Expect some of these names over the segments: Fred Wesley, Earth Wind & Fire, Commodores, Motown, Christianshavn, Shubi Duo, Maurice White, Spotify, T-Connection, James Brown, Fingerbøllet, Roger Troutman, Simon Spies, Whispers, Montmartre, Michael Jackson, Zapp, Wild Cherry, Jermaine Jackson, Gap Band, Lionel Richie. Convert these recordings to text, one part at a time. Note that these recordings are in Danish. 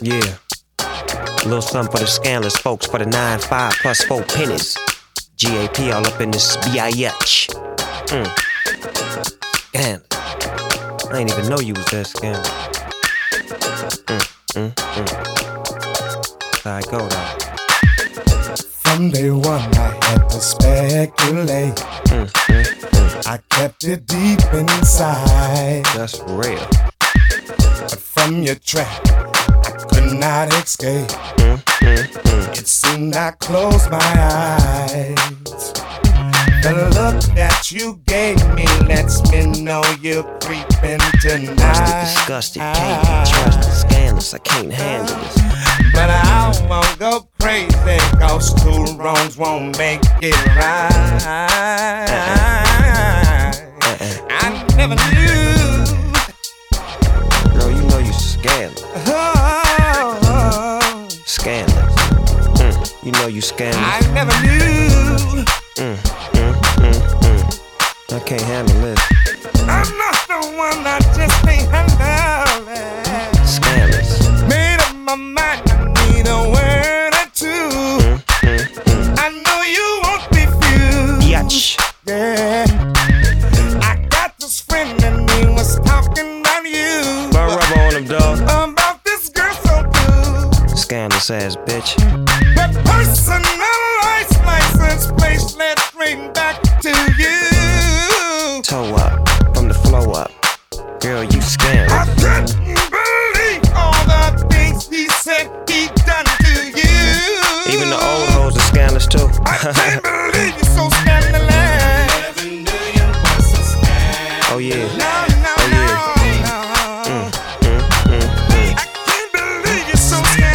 Yeah. A little something for the scandalous folks, for the 9-5 plus 4 pennies. GAP all up in this bitch. Scandal. I ain't even know you was that scandal. That's how I go though. From day one I had to speculate. I kept it deep inside. That's real. But from your trap I could not escape. It seemed I closed my eyes. The look that you gave me lets me know you're creeping tonight. I'm disgusted, can't be trusted, scandalous, I can't handle this. But I won't go crazy, cause two wrongs won't make it right. I never knew. No, you know you're scandalous. Oh. Scandalous. You know you scandalous. I never knew. I can't handle this. I'm not the one, I just can't handle it. Scandalous. Made up my mind, I need a word or two. I know you won't refuse. Yatch. Yeah. I got this friend and he was talking about you. But rub on him, dog. About this girl so cool. Scandalous ass bitch. But personalized license plate, let's bring back to you. Toe up, from the flow up. Girl, you scandalous. I couldn't believe all the things he said he done to you. Even the old hoes are scandalous too. I can't believe you're so scandalous. I never knew you was so scandalous. Oh yeah. No. I can't believe you're so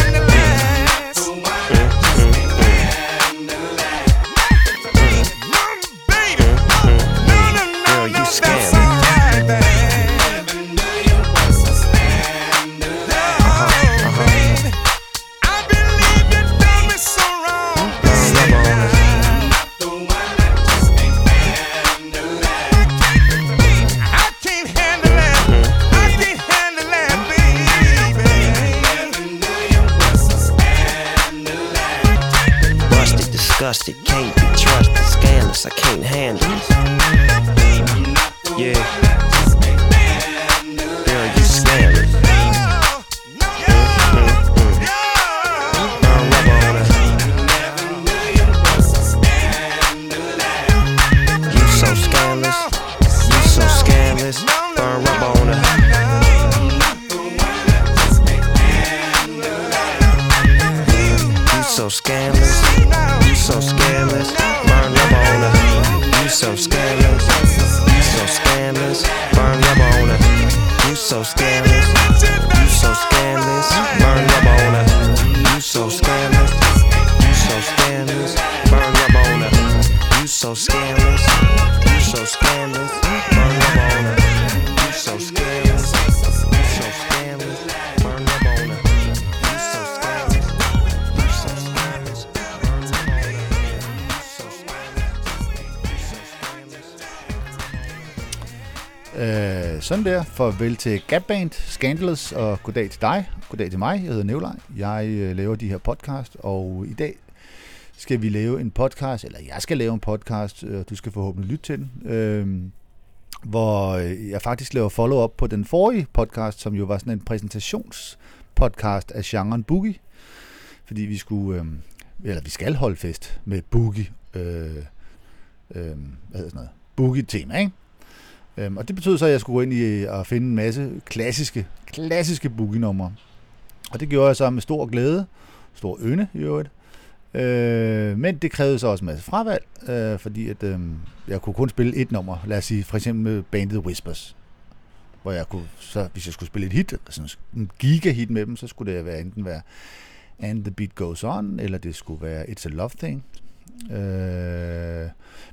scandalous. The one just scandalous. No, baby. Scandalous. I never knew you were so scandalous. Baby, I believe you done me so wrong. I'm not the one that just can't handle it. I can't handle it. I can't handle it, baby. I never knew you were so scandalous. Busted, disgusted, can't be trusted. Scandalous, I can't handle it. Yeah. Girl, you scandalous. I never knew you were so scandalous. You so scandalous. You so scandalous. Burn rub on her. I'm not the one that just can't handle it. You so scandalous. You so scandalous. Burn rub on her. You so scandalous. So scandalous, burn your boner. You so scandalous, you so scandalous, burn your boner. You so scandalous, you so scandalous, burn your boner. You so scandalous, you so scandalous, burn your boner. You so scandalous, you so scandalous, burn your boner. You so scandalous, you so scandalous, burn your boner. You so scandalous, you so scandalous. Sådan der. Farvel til Gap Band, Scandalous, og goddag til dig. Goddag til mig. Jeg hedder Nicolaj. Jeg laver de her podcast, og i dag skal vi lave en podcast, eller jeg skal lave en podcast, og du skal forhåbentlig lytte til den, hvor jeg faktisk laver follow-up på den forrige podcast, som jo var sådan en præsentationspodcast af genren boogie, fordi vi skulle, eller vi skal holde fest med boogie, hvad hedder sådan noget, boogie-tema, ikke? Og det betød så, at jeg skulle gå ind i at finde en masse klassiske boogie-numre. Og det gjorde jeg så med stor glæde, stor ynde i øvrigt. Men det krævede så også en masse fravalg, fordi at, jeg kunne kun spille et nummer. Lad os sige, for eksempel med bandet Whispers, hvor jeg kunne, så, hvis jeg skulle spille et hit, sådan en gigahit med dem, så skulle det være, enten være And the Beat Goes On, eller det skulle være It's a Love Thing.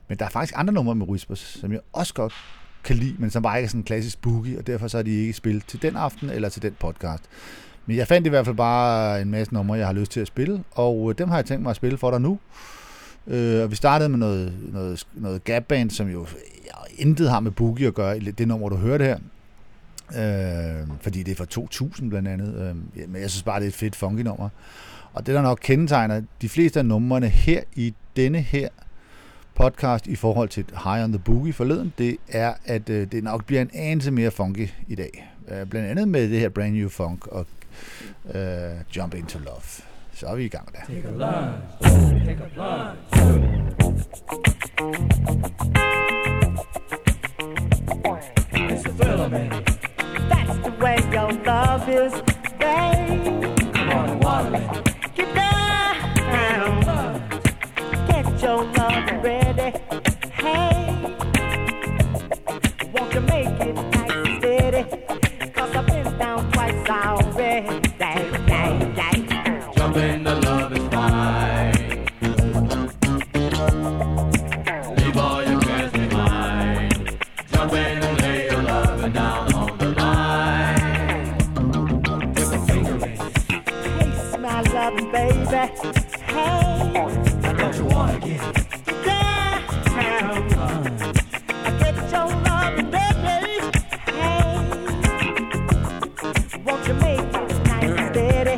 Men der er faktisk andre numre med Whispers, som jeg også godt kan lide, men som bare ikke er sådan en klassisk boogie, og derfor så er de ikke spillet til den aften eller til den podcast. Men jeg fandt i hvert fald bare en masse numre, jeg har lyst til at spille, og dem har jeg tænkt mig at spille for dig nu. Og vi startede med noget Gap Band, som jo intet har med boogie at gøre, det nummer, du hørte her. Fordi det er fra 2000 blandt andet. Men jeg synes bare, det er et fedt funky nummer. Og det, der nok kendetegner de fleste af numrene her i denne her podcast i forhold til High on the Boogie forleden, det er, at det nok bliver en anelse mere funky i dag. Blandt andet med det her Brand New Funk og Jump Into Love. Så er vi i gang der. Take a line. Take a line. It's the fella, man. That's the way your love is, babe. Come on and water me. Get down. Get your love ready. Hey. Won't you make it nice and steady? 'Cause I've been down twice already. When the love is mine, leave all your cares behind. Jump in and lay your love down on the line. If I think of it, taste my love, baby. Hey, I thought you wanna get down. I get your love, baby. Hey, won't you make it nice and steady?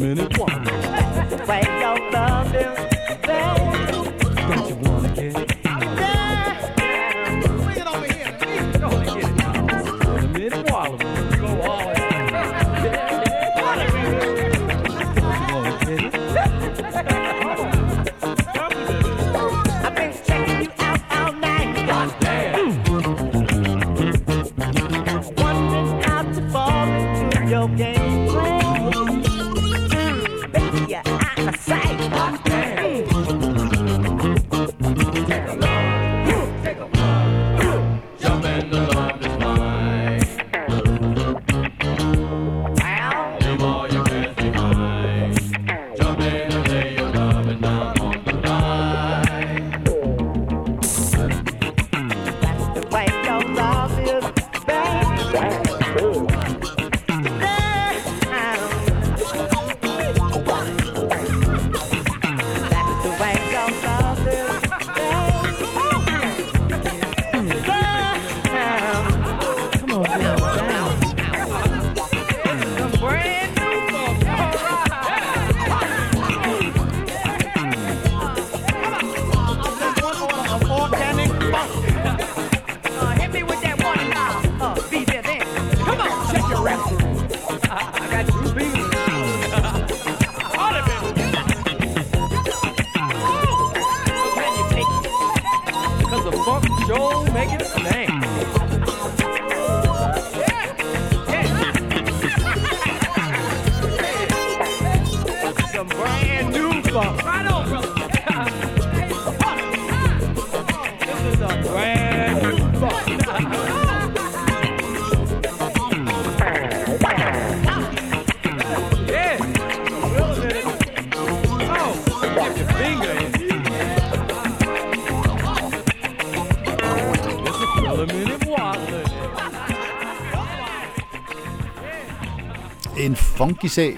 Minute one. The way your love is, babe. funk show, make it a name. Yeah. Yeah. Some brand new funk. Right on, brother. This is a brand new funk. En funky sag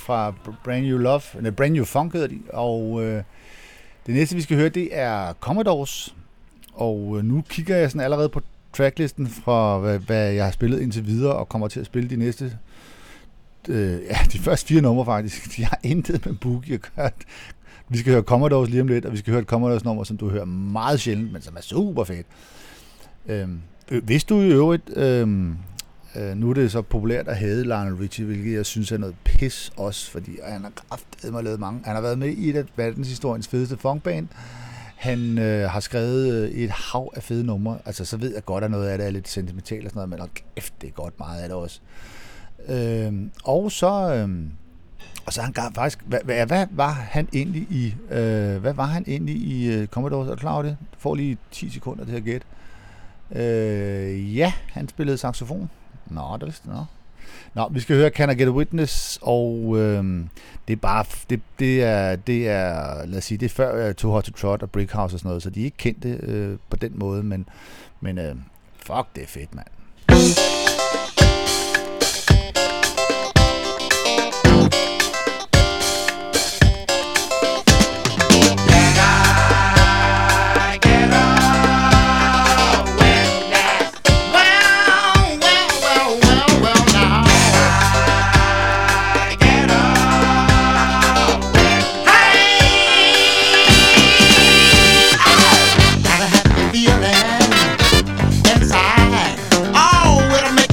fra Brand New Love, eller Brand New Funk hedder de, og det næste vi skal høre, det er Commodores, og nu kigger jeg sådan allerede på tracklisten fra hvad jeg har spillet indtil videre, og kommer til at spille de næste, de første 4 numre faktisk, de har intet med Boogie at gøre. Vi skal høre Commodores lige om lidt, og vi skal høre et Commodores nummer, som du hører meget sjældent, men som er super fedt. Hvis du i øvrigt... nu er det så populært at hade Lionel Richie, hvilket jeg synes er noget pis også, fordi han har kraftedeme lavet mange. Han har været med i et af verdenshistoriens fedeste funkband. Han har skrevet et hav af fede numre. Altså, så ved jeg godt, at noget af det er lidt sentimentalt og sådan noget, men kæft, det er godt meget af det også. Og så han gav faktisk... Hvad var han egentlig i... Commodores? Er du klar over det? Du får lige 10 sekunder til at gætte. Ja, han spillede saxofon. Nå, der vidste jeg. Nå, vi skal høre Can I Get a Witness, og det er bare, det er, lad os sige, det er før Too Hot to Trot og Brick House og sådan noget, så de er ikke kendte på den måde, men fuck, det er fedt, mand. Oh, wait a minute.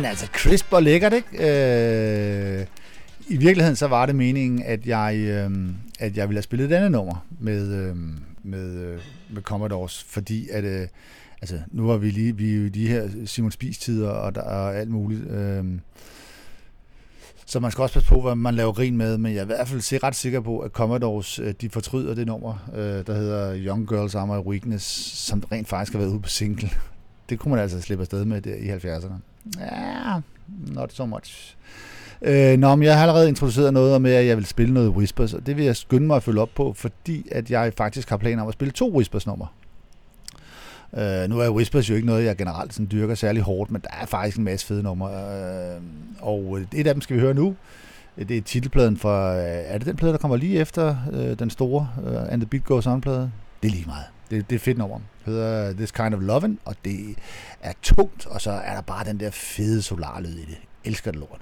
men altså crisp og lækkert, ikke? I virkeligheden så var det meningen, at jeg ville have spillet et andet nummer med Commodores, fordi at altså nu var vi de her Simon Spies tider og alt muligt. Så man skal også passe på, hvad man laver grin med, men jeg er i hvert fald ret sikker på, at Commodores, de fortryder det nummer, der hedder Young Girls Are My Weakness, som rent faktisk har været ude på single. Det kunne man altså slippe afsted med der i 70'erne. Ja, not so much. Men jeg har allerede introduceret noget med, at jeg vil spille noget Whispers, og det vil jeg skynde mig at følge op på, fordi at jeg faktisk har planer om at spille 2 Whispers-nummer. Nu er Whispers jo ikke noget, jeg generelt sådan dyrker særlig hårdt, men der er faktisk en masse fede numre. Og et af dem skal vi høre nu. Det er titelpladen fra... Er det den plade, der kommer lige efter den store And The Beat Goes On-plade? Det er lige meget. Det er fedt nummer. Det hedder This Kind Of Lovin', og det er tungt, og så er der bare den der fede solarlyd i det. Jeg elsker det lort.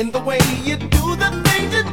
In the way you do the things you do.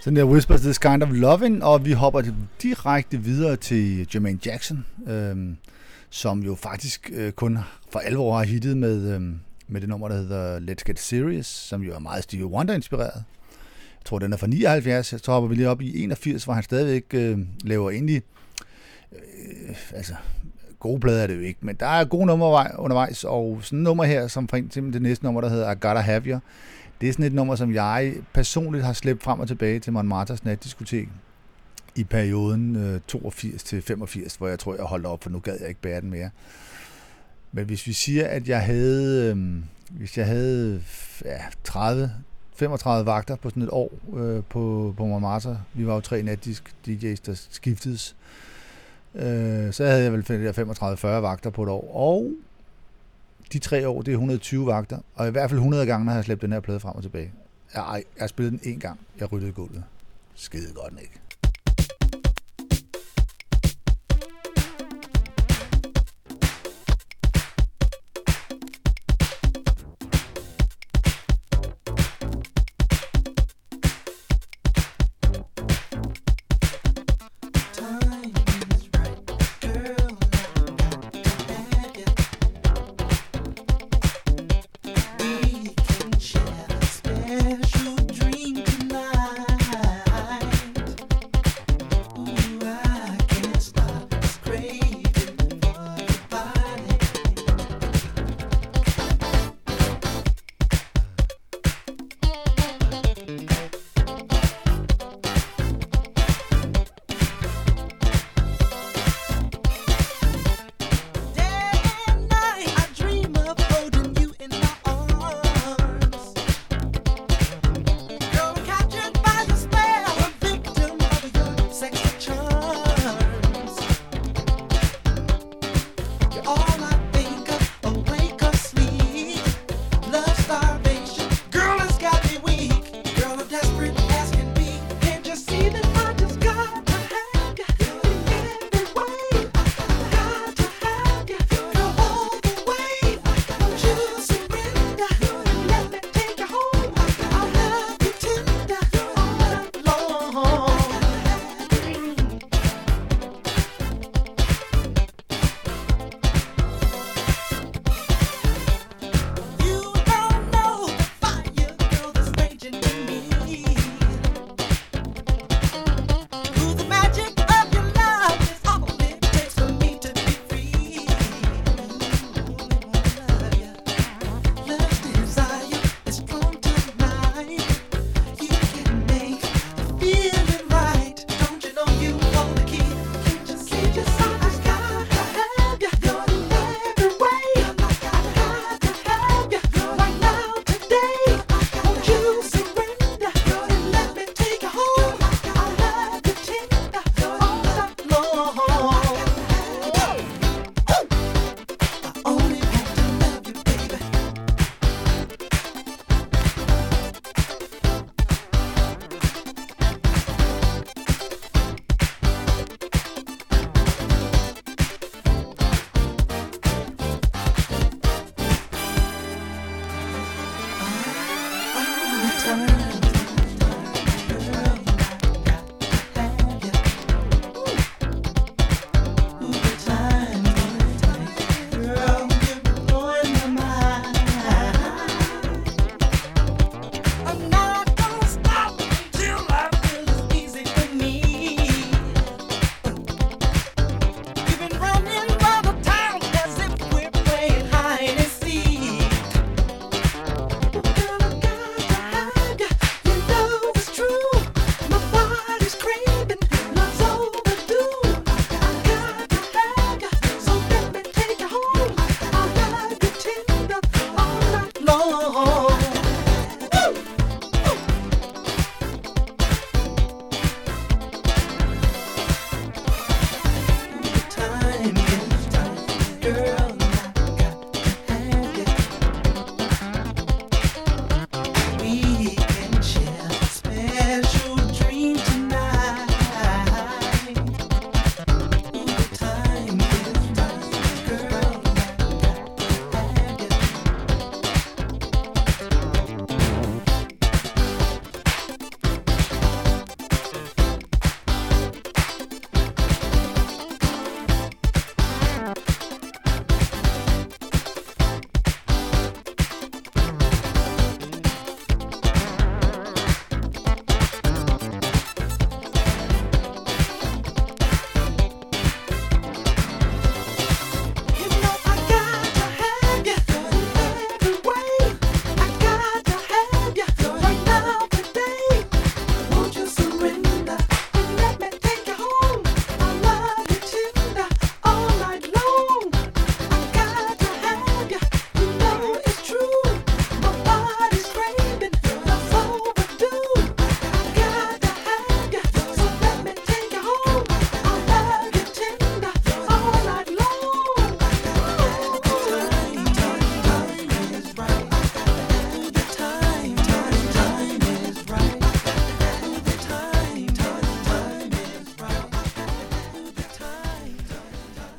Sådan der Whispers, This Kind of Lovin', og vi hopper direkte videre til Jermaine Jackson, som jo faktisk kun for alvor har hittet med det nummer, der hedder Let's Get Serious, som jo er meget Stevie Wonder-inspireret. Jeg tror, den er fra 79, så hopper vi lige op i 81, hvor han stadigvæk laver egentlig... gode plader er det jo ikke, men der er gode numre undervejs, og sådan et nummer her, som for eksempel det næste nummer, der hedder I Gotta Have You, det er sådan et nummer, som jeg personligt har slæbt frem og tilbage til Montmartres natdiskotek i perioden 82-85, hvor jeg tror, jeg holdt op, for nu gad jeg ikke bære den mere. Men hvis vi siger, at jeg havde, 35 vagter på sådan et år på Montmartre, vi var jo 3 natdisk-DJ's, der skiftedes, så havde jeg vel 35-40 vagter på et år, og de 3 år, det er 120 vagter, og i hvert fald 100 gange har jeg slæbt den her plade frem og tilbage. Jeg har spillet den 1 gang, jeg ryddede gulvet. Skide godt, ikke?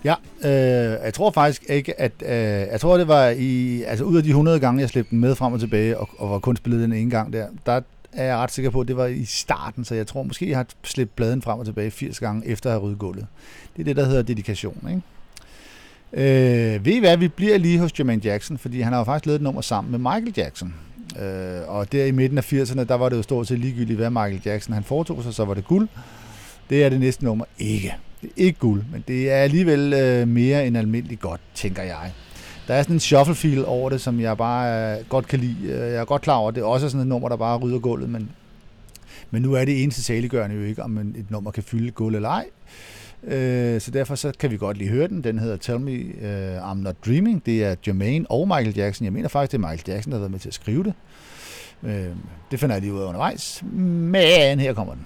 Ja, jeg tror faktisk ikke, at... jeg tror, det var i... Altså, ud af de 100 gange, jeg slæbte den med frem og tilbage, og var kun spillet den ene gang der er jeg ret sikker på, at det var i starten, så jeg tror måske, jeg har slæbt bladen frem og tilbage 80 gange, efter at have ryddet gulvet. Det er det, der hedder dedikation, ikke? Ved I hvad? Vi bliver lige hos Jermaine Jackson, fordi han har jo faktisk lavet et nummer sammen med Michael Jackson. Og der i midten af 80'erne, der var det jo stort set ligegyldigt, hvad Michael Jackson han foretog sig, så var det guld. Det er det næste nummer ikke. Det er ikke guld, men det er alligevel mere end almindeligt godt, tænker jeg. Der er sådan en shuffle feel over det, som jeg bare godt kan lide. Jeg er godt klar over, at det også er sådan et nummer, der bare rydder gulvet, men nu er det eneste saliggørende jo ikke, om et nummer kan fylde gulvet eller ej. Så derfor så kan vi godt lige høre den. Den hedder Tell Me I'm Not Dreaming. Det er Jermaine og Michael Jackson. Jeg mener faktisk, det er Michael Jackson, der har været med til at skrive det. Det finder jeg lige ud af undervejs. Men her kommer den.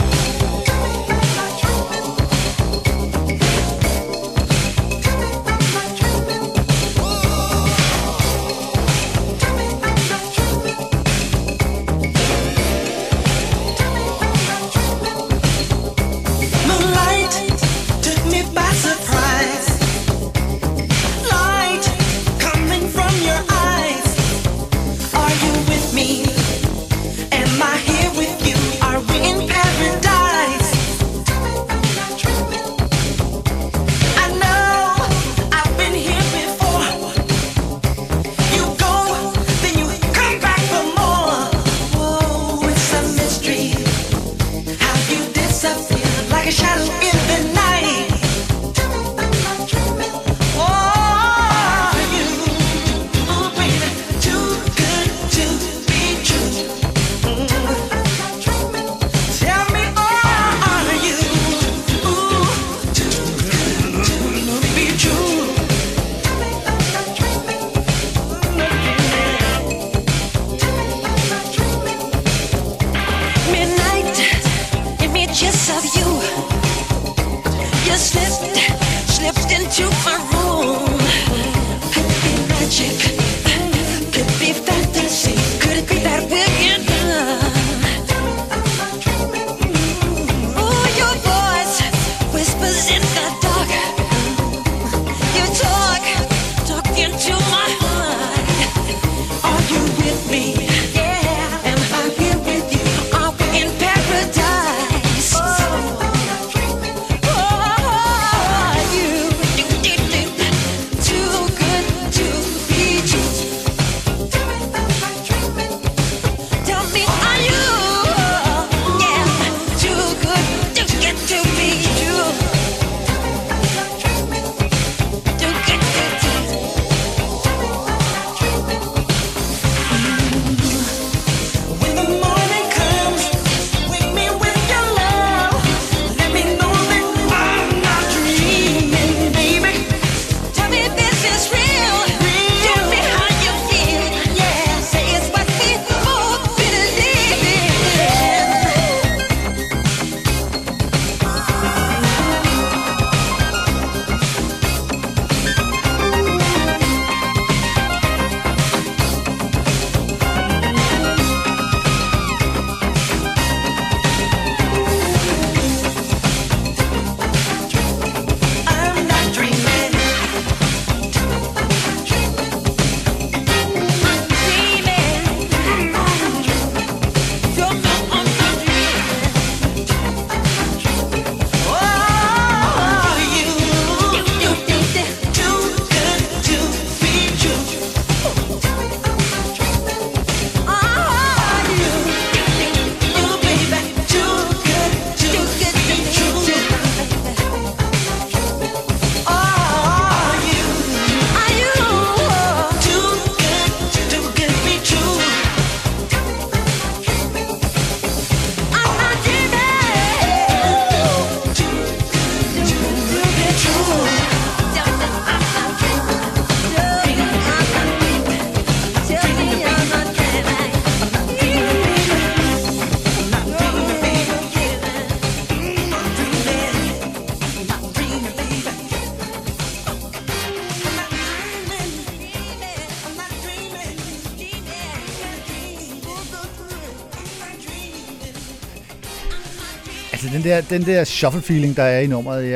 Altså den der shuffle-feeling, der er i nummeret,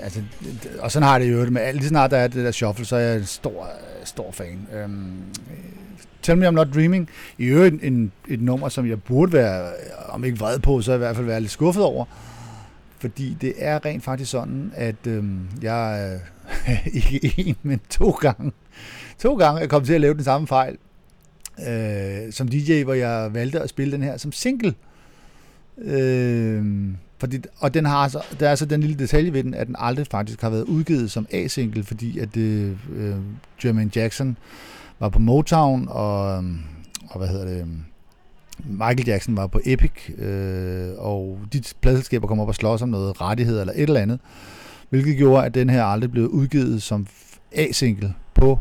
altså, og sådan har det jo med alt. Lige snart der er det der shuffle, så er jeg en stor fan. Tell Me I'm Not Dreaming. I øvrigt et nummer, som jeg burde være, om ikke vred på, så i hvert fald være lidt skuffet over. Fordi det er rent faktisk sådan, at jeg ikke en, men to gange er kommet til at lave den samme fejl. Som DJ, hvor jeg valgte at spille den her som single. Fordi, og den har, der er så den lille detalje ved den, at den aldrig faktisk har været udgivet som A-single, fordi at Jermaine Jackson var på Motown, og Michael Jackson var på Epic, og de pladselskaber kom op og slås om noget rettighed eller et eller andet, hvilket gjorde, at den her aldrig blev udgivet som A-single på,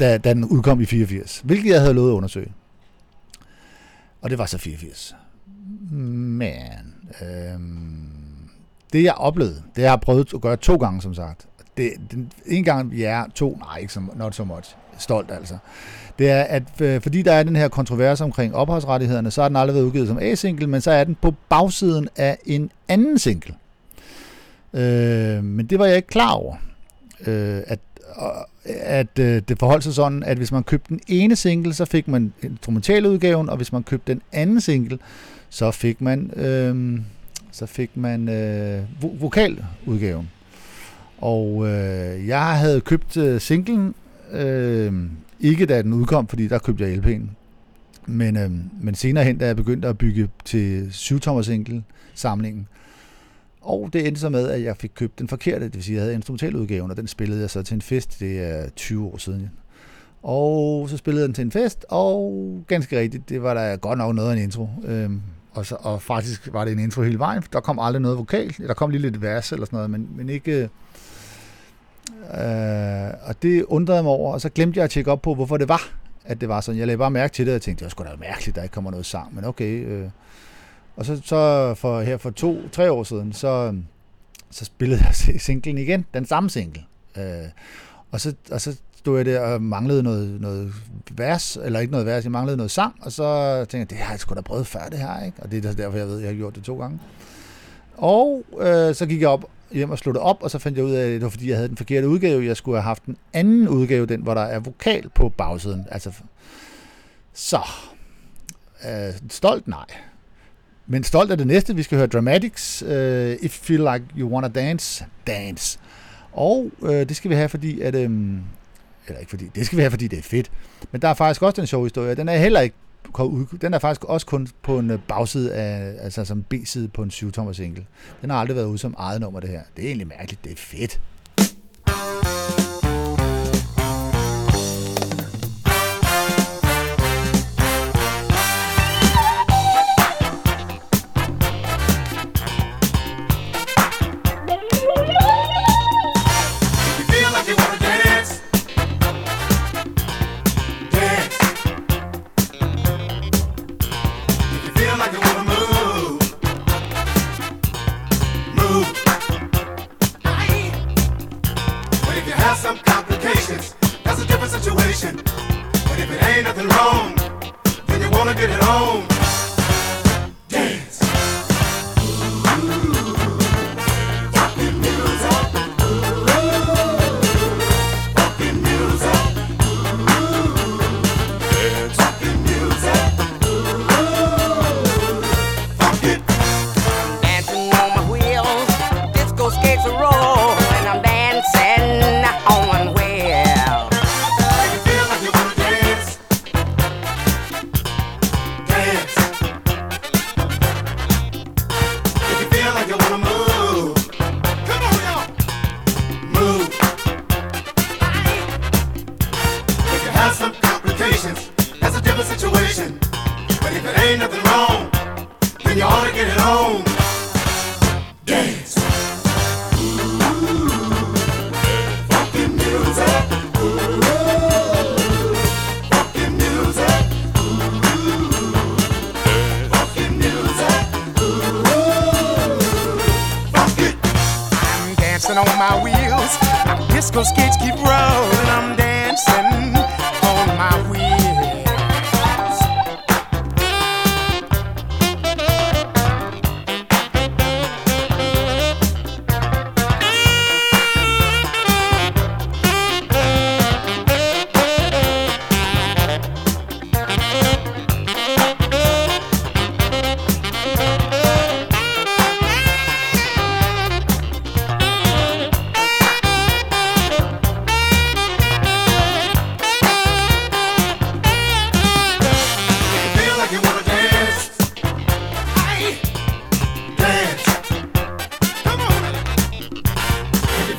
da den udkom i 84, hvilket jeg havde lovet at undersøge. Og det var så 84. Men det jeg oplevede, det jeg har prøvet at gøre 2 gange, som sagt. En gang, ja, 2, nej, ikke not so much. Stolt altså. Det er, at fordi der er den her kontrovers omkring ophavsrettighederne, så har den aldrig været udgivet som A-single, men så er den på bagsiden af en anden single. Men det var jeg ikke klar over. At det forholdt sig sådan, at hvis man købte den ene single, så fik man instrumentaludgaven, og hvis man købte den anden single, så fik man vokaludgaven. Og jeg havde købt singlen, ikke da den udkom, fordi der købte jeg LP'en, men senere hen, da jeg begyndte at bygge til 7-tommer single-samlingen, og det endte så med, at jeg fik købt den forkerte, det vil sige, at jeg havde instrumentaludgaven, og den spillede jeg så til en fest, det er 20 år siden. Og så spillede den til en fest, og ganske rigtigt, det var der godt nok noget af en intro. Og faktisk var det en intro hele vejen, for der kom aldrig noget vokal, der kom lige lidt vers eller sådan noget, men ikke... og det undrede mig over, og så glemte jeg at tjekke op på, hvorfor det var, at det var sådan. Jeg lagde bare mærke til det, og jeg tænkte, det var sgu da mærkeligt, der ikke kommer noget sang, men okay... Og så for 2-3 år siden, så spillede jeg singlen igen, den samme single. Og så stod jeg der og manglede noget vers, eller ikke noget vers, jeg manglede noget sang, og så tænkte jeg, det har jeg sgu da prøvet før det her, ikke? Og det er derfor, jeg ved, at jeg har gjort det 2 gange. Og så gik jeg hjem og slog det op, og så fandt jeg ud af, at det var fordi, jeg havde den forkerte udgave, jeg skulle have haft den anden udgave, den hvor der er vokal på bagsiden. Altså, så stolt nej. Men stolt af det næste, vi skal høre Dramatics, If You Feel Like You Wanna Dance. Og det skal vi have, fordi at, eller ikke fordi, det skal vi have, fordi det er fedt. Men der er faktisk også den sjove historie, den er heller ikke, den er faktisk også kun på en bagside af, altså som B-side på en 7-tommer single. Den har aldrig været ude som eget nummer, det her. Det er egentlig mærkeligt, det er fedt.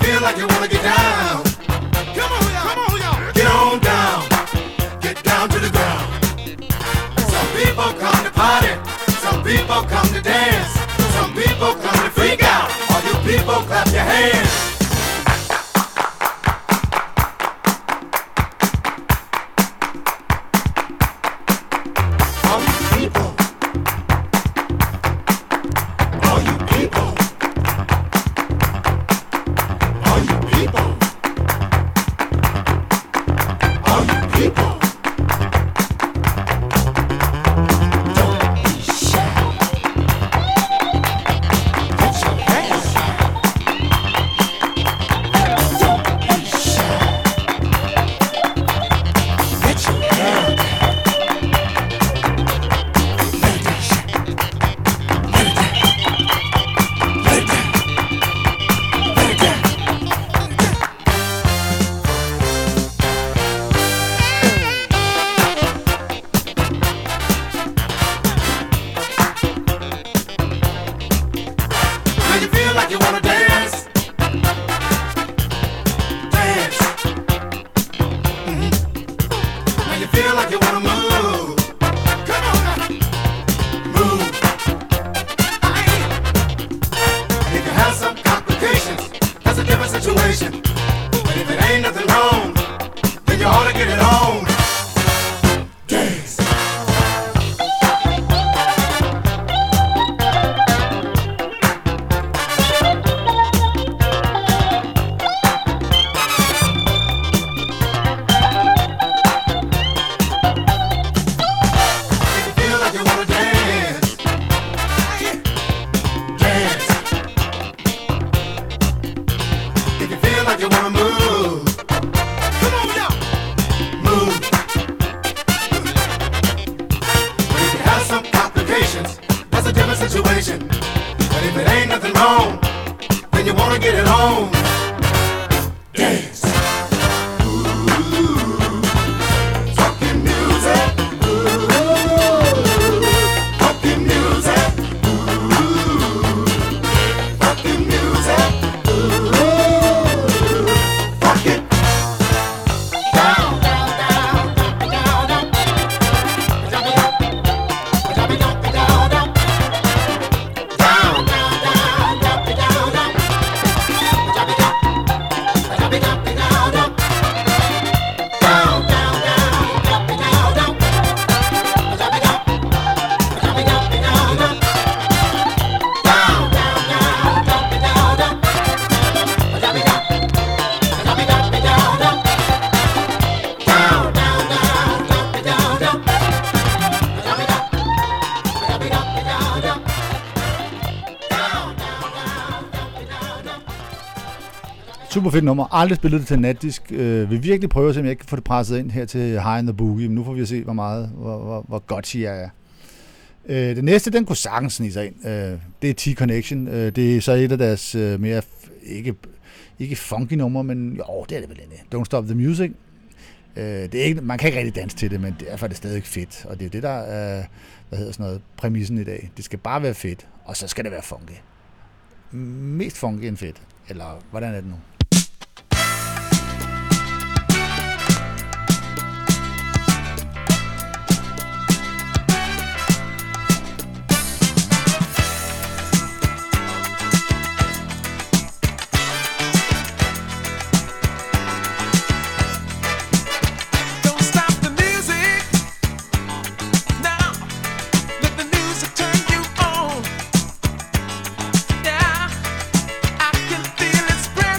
feel like you wanna get down. Come on, y'all, get on down, get down to the ground. Some people come to party, some people come to dance, some people come to freak out. All you people, clap your hands. Super fedt nummer. Aldrig spillet det til natdisk. Vil virkelig prøve at se, om jeg ikke kan få det presset ind her til High in the Boogie. Men nu får vi at se, hvor godt jeg er. Det næste, den kunne sagtens snige sig ind. Det er T-Connection. Det er så et af deres mere, ikke funky numre, men jo, det er det vel endelig. Don't Stop the Music. Det er ikke, man kan ikke rigtig danse til det, men derfor er det stadig fedt. Og det er det, der er præmissen i dag. Det skal bare være fedt, og så skal det være funky. Mest funky end fedt. Eller hvordan er det nu?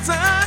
Time.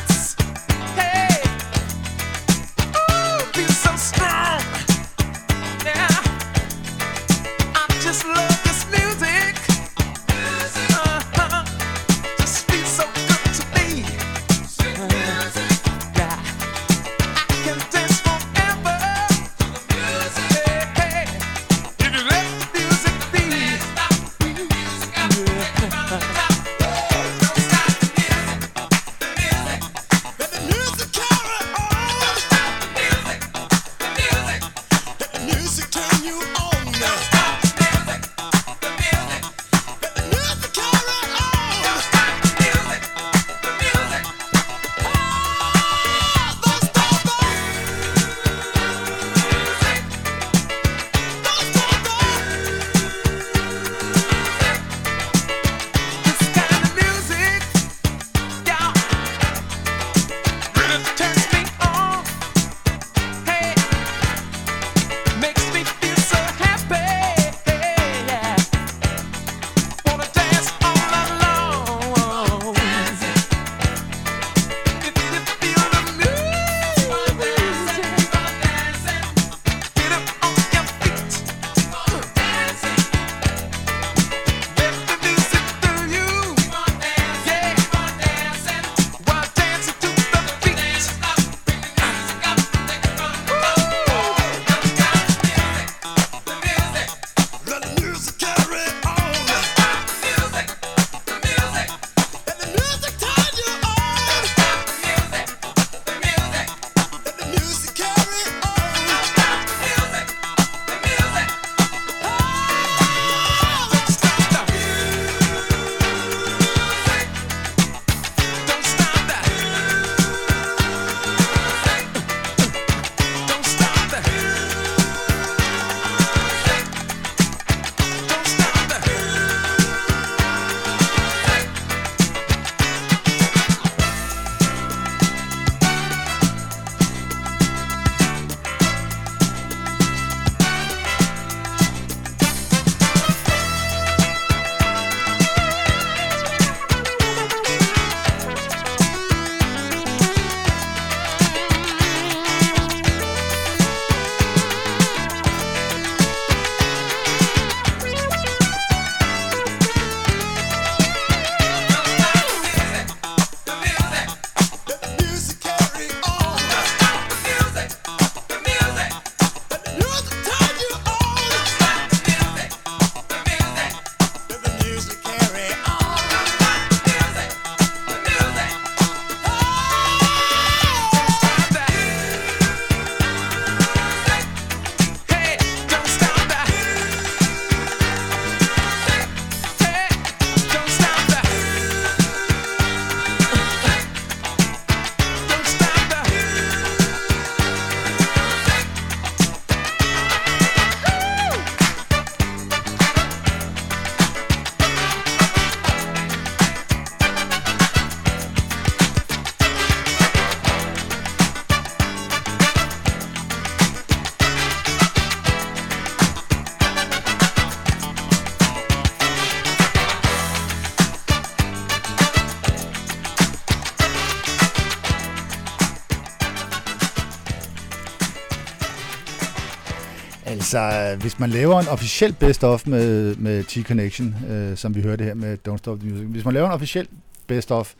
Altså, hvis man laver en officiel best of med T-Connection, som vi hørte her med Don't Stop the Music, hvis man laver en officiel best of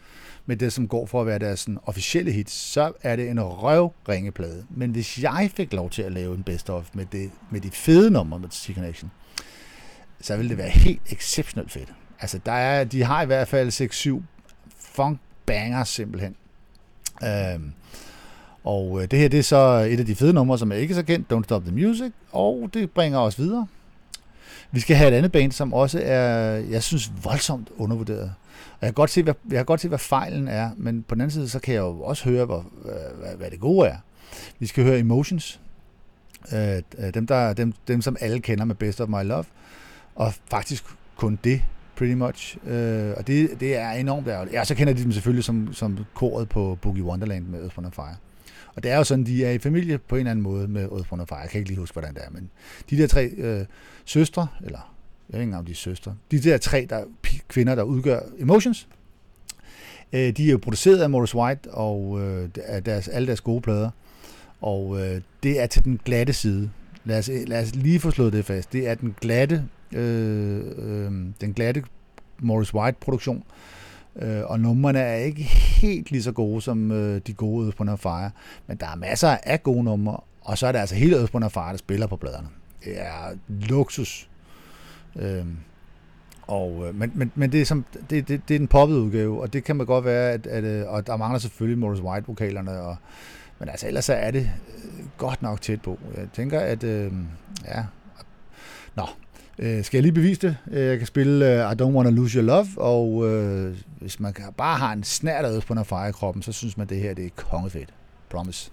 med det, som går for at være deres sådan, officielle hit, så er det en røvringeplade. Men hvis jeg fik lov til at lave en best of med de fede numre med T-Connection, så ville det være helt exceptionelt fedt. Altså, de har i hvert fald 6-7 funk-banger simpelthen. Og det her, det er så et af de fede numre, som er ikke så kendt, Don't Stop the Music, og det bringer os videre. Vi skal have et andet band, som også er, jeg synes, voldsomt undervurderet. Og jeg kan godt se, hvad fejlen er, men på den anden side, så kan jeg jo også høre, hvad det gode er. Vi skal høre Emotions, dem som alle kender med Best of My Love, og faktisk kun det, pretty much. Og det er enormt ærgerligt. Ja, så kender de dem selvfølgelig som koret på Boogie Wonderland med Earth Wind & Fire. Og det er jo sådan, de er i familie på en eller anden måde med Earth Wind & Fire. Jeg kan ikke lige huske, hvordan det er, men de der tre søstre, eller jeg ved ikke engang, om de er søstre, de der tre kvinder, der udgør Emotions, de er jo produceret af Maurice White og alle deres gode plader. Og det er til den glatte side. Lad os lige få slået det fast. Det er den glatte Maurice White-produktion, og numrene er ikke helt lige så gode som de gode Earth Wind & Fire, men der er masser af gode numre, og så er det altså hele Earth Wind & Fire, der spiller på bladerne. Det er luksus. Men det er den poppede udgave, og det kan man godt være, og der mangler selvfølgelig Maurice White-vokalerne, men altså ellers er det godt nok tæt på. Jeg tænker, at skal jeg lige bevise det? Jeg kan spille I Don't Wanna Lose Your Love, og hvis man bare har en snært af på en fire i kroppen, så synes man, det her det er kongefedt. Promise.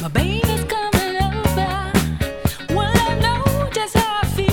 My baby's coming over. What I know, just how I feel.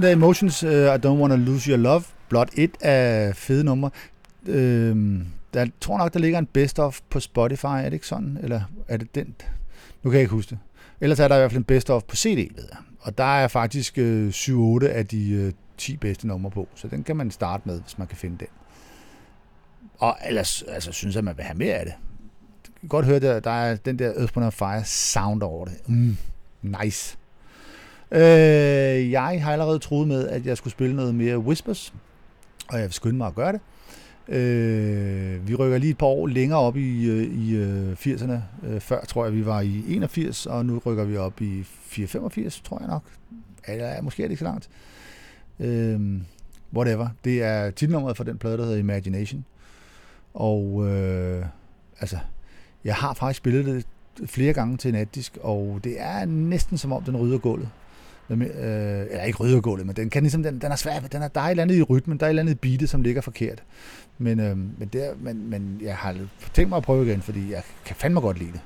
den der Emotions, I Don't Wanna Lose Your Love, blot et af fede numre. Der tror nok, der ligger en best-of på Spotify, er det ikke sådan? Eller er det den? Nu kan jeg ikke huske det. Ellers er der i hvert fald en best-of på CD, ved jeg. Og der er faktisk 7-8 af de 10 bedste numre på, så den kan man starte med, hvis man kan finde den. Og ellers altså, synes jeg, at man vil have mere af det. Du kan godt høre, at der er den der Earth Wind & Fire sound over det. Nice. Jeg har allerede troet med, at jeg skulle spille noget mere Whispers, og jeg vil skynde mig at gøre det. Vi rykker lige et par år længere op i 80'erne. Før tror jeg, vi var i 81, og nu rykker vi op i 485, tror jeg nok. Eller måske er det ikke så langt. Whatever. Det er titelnummeret fra den plade, der hedder Imagination. Og jeg har faktisk spillet det flere gange til natdisk, og det er næsten som om den rydder gulvet. Eller ikke rydder gulvet, men den kan ligesom, den er svær, der er et eller andet i rytmen, der er et eller andet i beatet, som ligger forkert. Men jeg har tænkt mig at prøve igen, fordi jeg kan fandme godt lide det.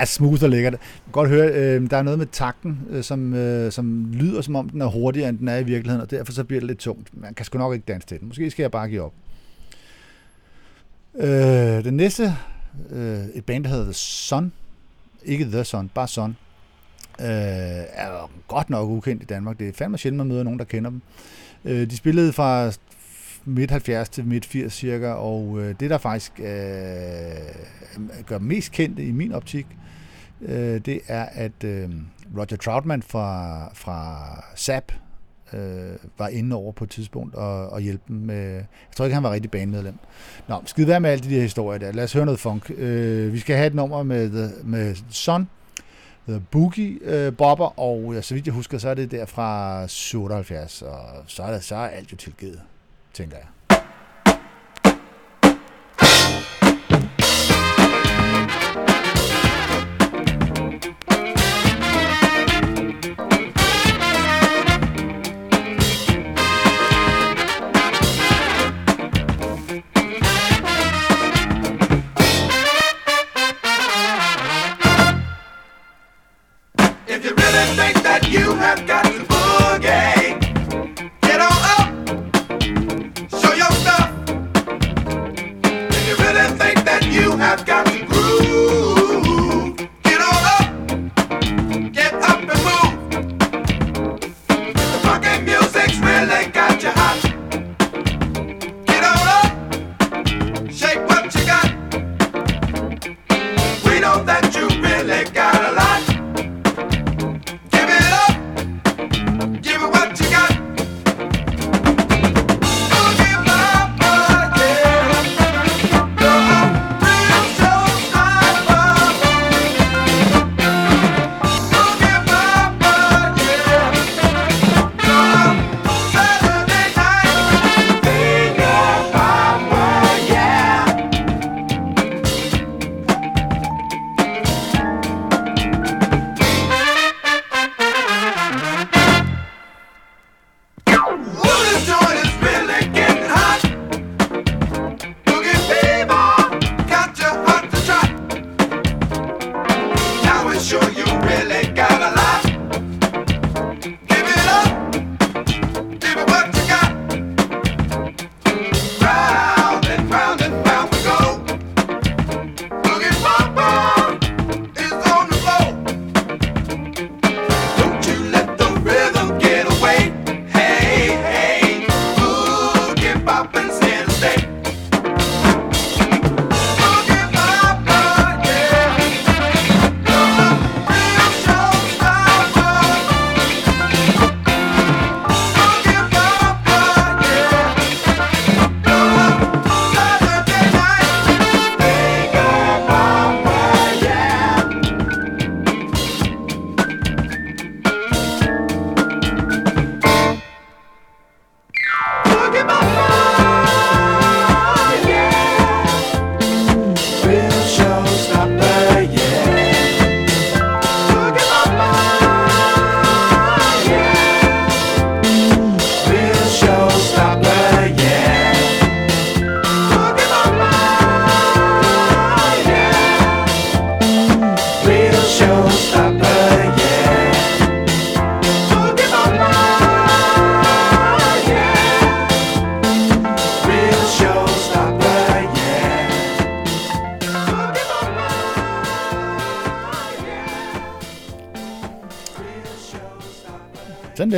er smooth og lækkert. Godt høre, der er noget med takten, som lyder som om den er hurtigere, end den er i virkeligheden, og derfor så bliver det lidt tungt. Man kan sgu nok ikke danse til den. Måske skal jeg bare give op. Den næste, et band, der hedder The Sun. Ikke The Sun, bare Sun. Er godt nok ukendt i Danmark. Det er fandme sjældent, man møder nogen, der kender dem. De spillede fra midt-70 til midt-80 cirka, og det, der faktisk gør mest kendte i min optik, det er, at Roger Troutman fra Zapp var inde over på et tidspunkt og hjælpe dem med... Jeg tror ikke, han var rigtig bandmedlem. Nå, skid være med alle de der historier der. Lad os høre noget funk. Vi skal have et nummer med Son, The Boogie Bopper, og så vidt jeg husker, så er det der fra 78, og så er alt jo tilgivet, tænker jeg.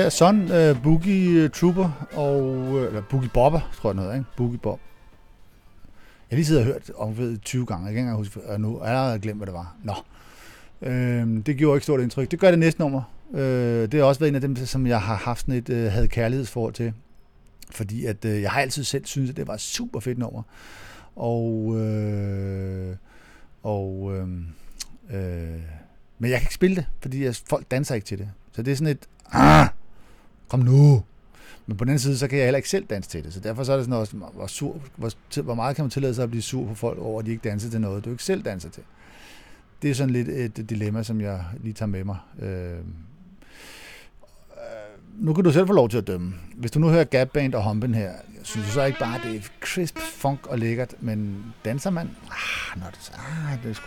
Sådan Boogie Trooper og eller Boogie Bopper, tror jeg noget, ikke? Boogie Bob. Jeg lige sidder og hørt omkring 20 gange. Jeg kan ikke engang huske, og nu har jeg allerede glemt, hvad det var. Nå. Det gjorde ikke stort indtryk. Det gør det næste nummer. Det har også været en af dem, som jeg har haft sådan et havde kærlighedsforhold til. Fordi at jeg har altid selv synes, at det var et super fedt nummer. Men jeg kan ikke spille det, fordi folk danser ikke til det. Så det er sådan et kom nu. Men på den anden side, så kan jeg heller ikke selv danse til det. Så derfor så er det sådan også, hvor meget kan man tillade sig at blive sur på folk over, at de ikke danser til noget, du ikke selv danser til. Det er sådan lidt et dilemma, som jeg lige tager med mig. Nu kan du selv få lov til at dømme. Hvis du nu hører Gap Band og Humpen her, synes du så ikke bare, det er crisp, funk og lækkert, men danser man?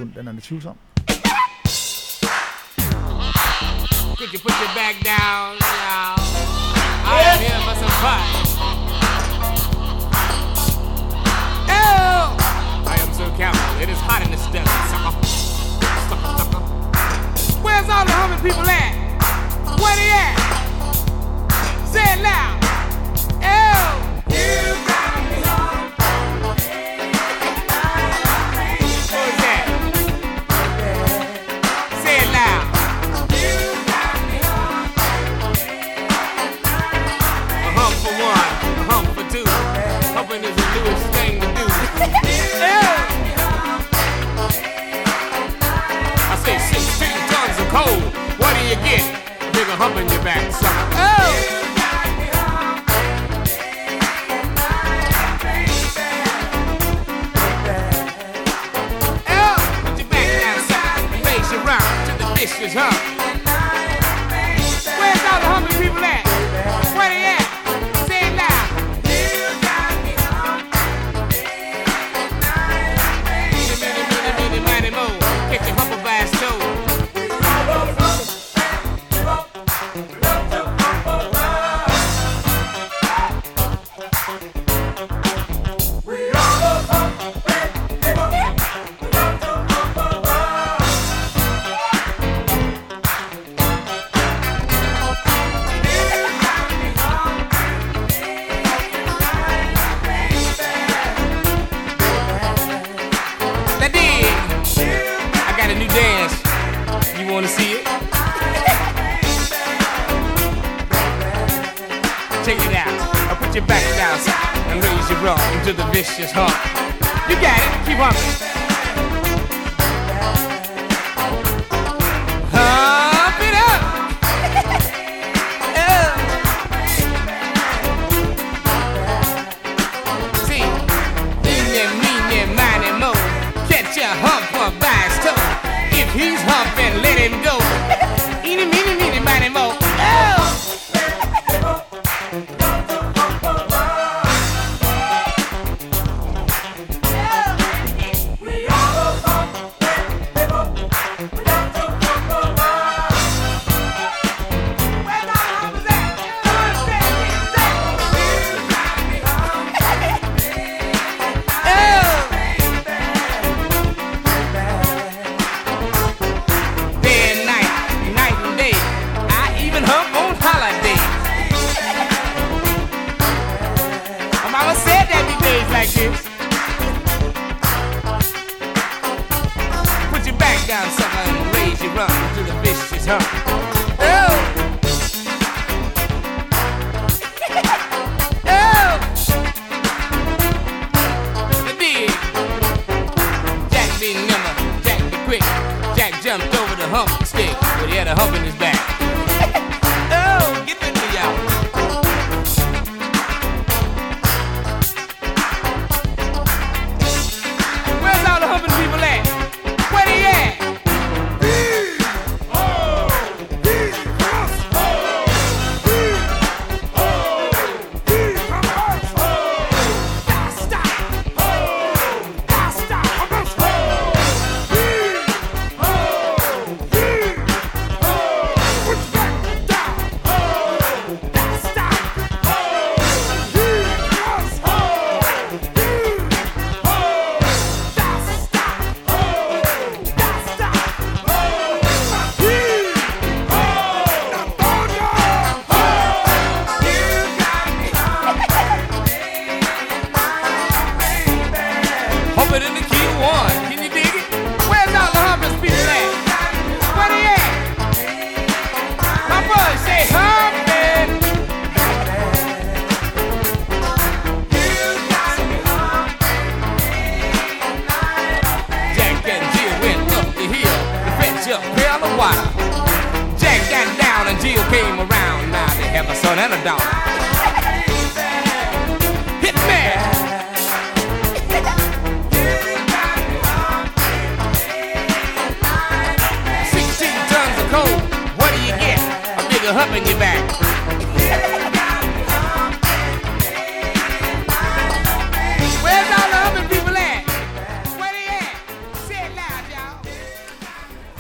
Den er det tvivlsom. could you put your back down now? I am here for some fun. Ew! I am so careful. It is hot in the study, sucker. Where's all the humming people at? Where they at? Say it loud. Ew! You got me on. Hoping it's the newest thing to do. Yeah. I say 16 tons of coal. What do you get? A nigga humping your back, son. Oh. Oh. Put your back down, son. Face around till the bitch is hump. Where's all the humping people at? Where they at? To the vicious hump. You got it, keep humping. Hump it up. Oh. See, mean and mighty mo. Catch your hump up by his toe. If he's humping, let him go. Eeny, meeny, mighty mo. Oh.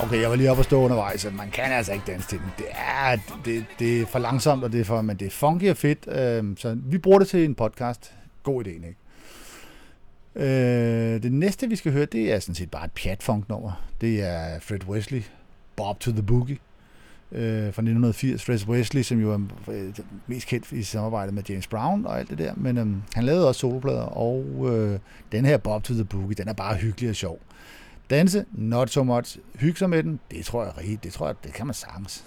okay, jeg var lige oppe at stå undervejs, at man kan altså ikke danse til den. Det er for langsomt, og det er for, men det er funky og fedt. Så vi bruger det til en podcast. God idé, ikke? Det næste, vi skal høre, det er sådan set bare et pjat-funk-nummer. Det er Fred Wesley, Bob to the Boogie, fra 1980. Fred Wesley, som jo er mest kendt i samarbejde med James Brown og alt det der, men han lavede også soloplader, og den her Bob to the Boogie, den er bare hyggelig og sjov. Danse, not so much. Hygge sig med den, det tror jeg er rigtigt. Det tror jeg, det kan man sagtens.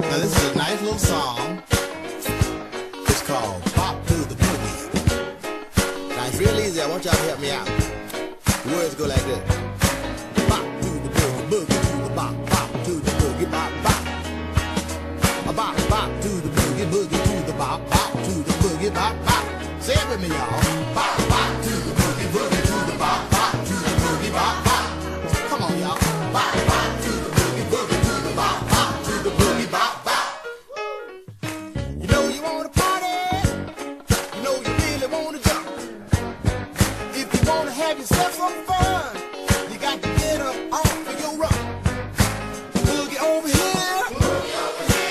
Now this is a nice little song. It's called Pop to the Boogie. Now it's real easy, I want y'all to help me out. The words go like this. Pop to the boogie, boogie to the pop, pop to the boogie, pop, pop. Bop, bop to the boogie, boogie to the bop, bop to the boogie, bop, bop. Say it with me, y'all. Bop, bop to the boogie, boogie to the bop, bop to the boogie, bop, bop. Come on, y'all. Bop, bop to the boogie, boogie to the bop, bop to the boogie, bop, bop. You know you wanna party, you know you really wanna jump. If you wanna have yourself some fun, you got to get up off of your rump. Boogie over here. Everywhere.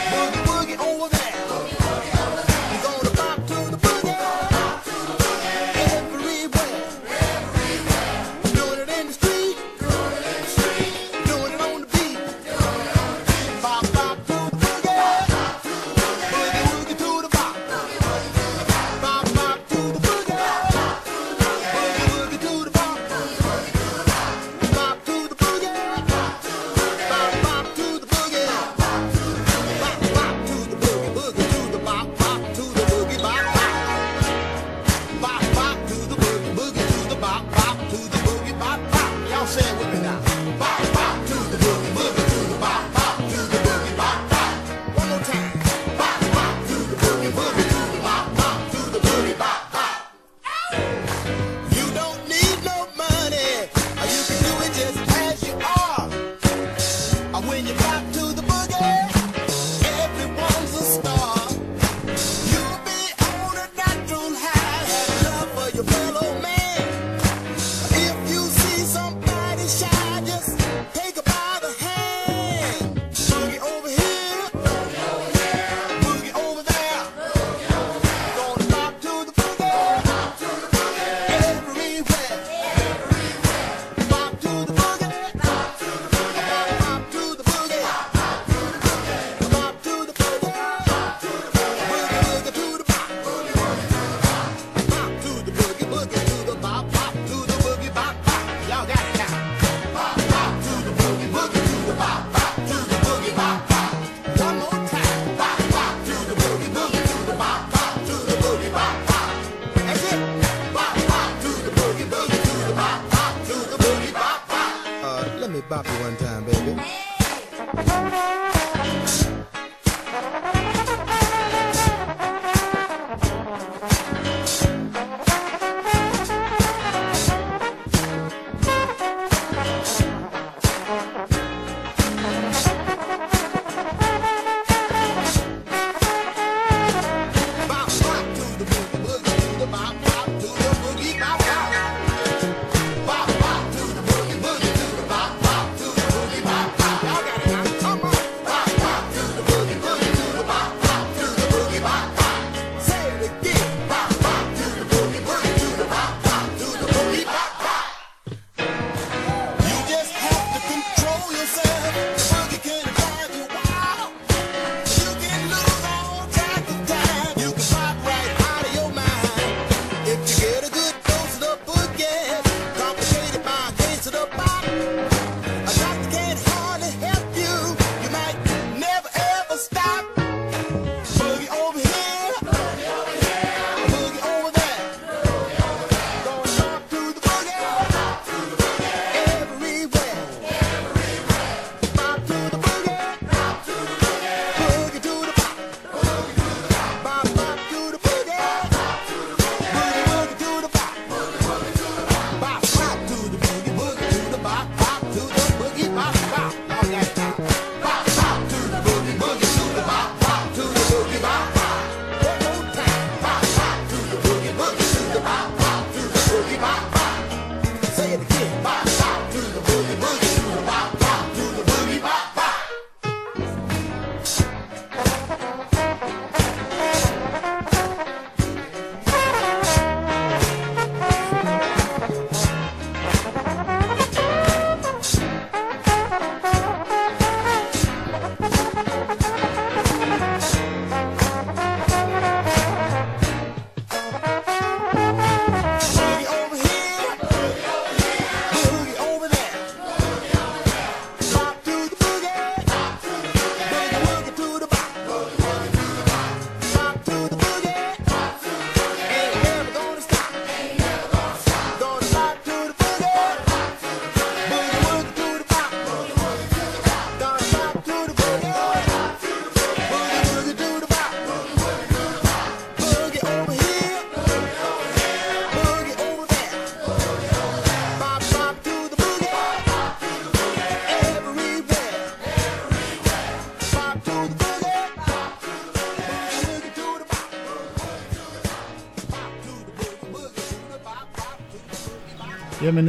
Jamen,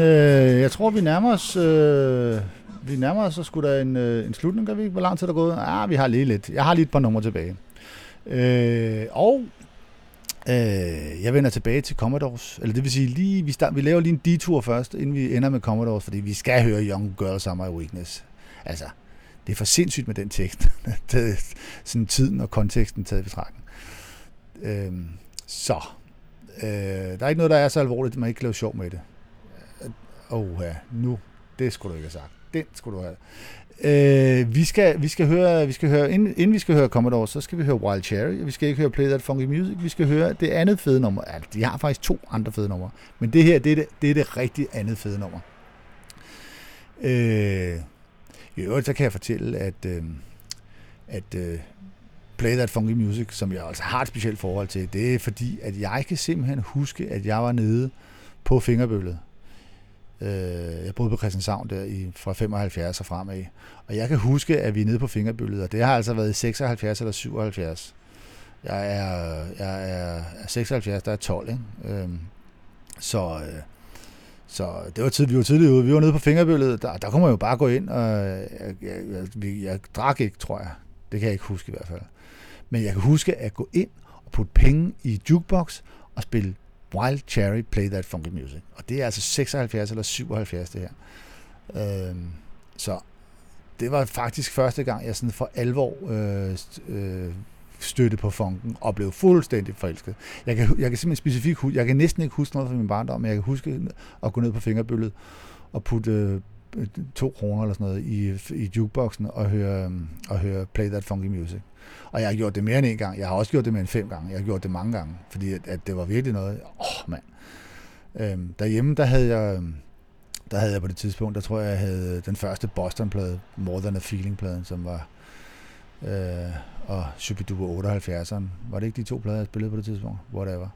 jeg tror, vi nærmer os... Vi nærmer os, så skulle der en slutning, kan vi ikke? Hvor lang tid der er gået? Vi har lige lidt. Jeg har lige et par numre tilbage. Jeg vender tilbage til Commodores. Eller det vil sige, lige, vi laver lige en detur først, inden vi ender med Commodores, fordi vi skal høre Young Girl Summer Weakness. Altså, det er for sindssygt med den tekst. Sådan tiden og konteksten taget i betragtning. Der er ikke noget, der er så alvorligt, at man ikke kan lave sjov med det. Nu. Det skulle du ikke have sagt. Den skulle du have. Vi skal høre inden vi skal høre Commodore, så skal vi høre Wild Cherry. Vi skal ikke høre Play That Funky Music. Vi skal høre det andet fede nummer. Altså, de har faktisk to andre fede numre. Men det her, det er det rigtig andet fede nummer. I øvrigt, så kan jeg fortælle, at Play That Funky Music, som jeg altså har et specielt forhold til, det er fordi, at jeg kan simpelthen huske, at jeg var nede på fingerbøllet. Jeg boede på Christianshavn fra 75 og fremad, og jeg kan huske, at vi er nede på fingerbøllet, og det har altså været 76 eller 77. Jeg er 76, der er 12, ikke? Så det var tid, vi var tidligt ude. Vi var nede på fingerbøllet, der kunne man jo bare gå ind, og jeg drak ikke, tror jeg. Det kan jeg ikke huske i hvert fald. Men jeg kan huske at gå ind og putte penge i jukebox og spille Wild Cherry, Play That Funky Music. Og det er altså 76 eller 77, det her. Så det var faktisk første gang, jeg sådan for alvor støtte på funken og blev fuldstændig forelsket. Jeg kan simpelthen specifikt huske, jeg kan næsten ikke huske noget fra min barndom, men jeg kan huske at gå ned på fingerbøllet og putte 2 kroner eller sådan noget i jukeboxen og høre Play That Funky Music. Og jeg har gjort det mere end en gang. Jeg har også gjort det mere end 5 gange. Jeg har gjort det mange gange, fordi at det var virkelig noget. Mand. Derhjemme, der havde jeg på det tidspunkt, der tror jeg, jeg havde den første Boston-plade, More Than a Feeling-pladen, som var og Shubi Duo 78'eren. Var det ikke de 2 plader, jeg spillede på det tidspunkt? Whatever.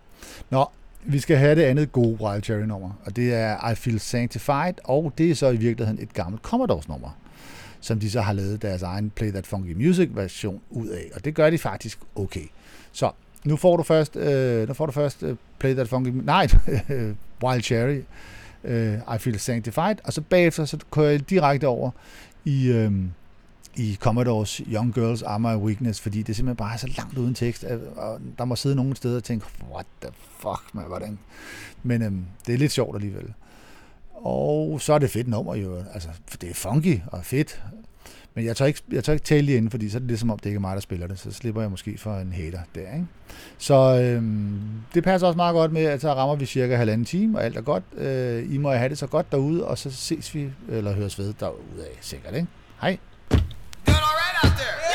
Nå, vi skal have det andet gode Wild Cherry-nummer, og det er I Feel Sanctified, og det er så i virkeligheden et gammelt Commodores-nummer, som de så har lavet deres egen Play That Funky Music-version ud af, og det gør de faktisk okay. Så nu får du først, Play That Funky... Nej, Wild Cherry, I Feel Sanctified, og så bagefter så kører jeg direkte over i Commodores Young Girls Are My Weakness, fordi det simpelthen bare er så langt uden tekst, og der må sidde nogen steder og tænke, what the fuck, man, hvordan? Men det er lidt sjovt alligevel. Og så er det fedt nummer jo, altså det er funky og fedt, men jeg tør ikke tale lige inden, fordi så er det ligesom om det ikke er mig, der spiller det, så slipper jeg måske for en hater der, ikke? Så det passer også meget godt med, at så rammer vi cirka 1,5 time, og alt er godt. I må have det så godt derude, og så ses vi, eller høres ved derude af, sikkert, ikke? Hej! Doing all right out there.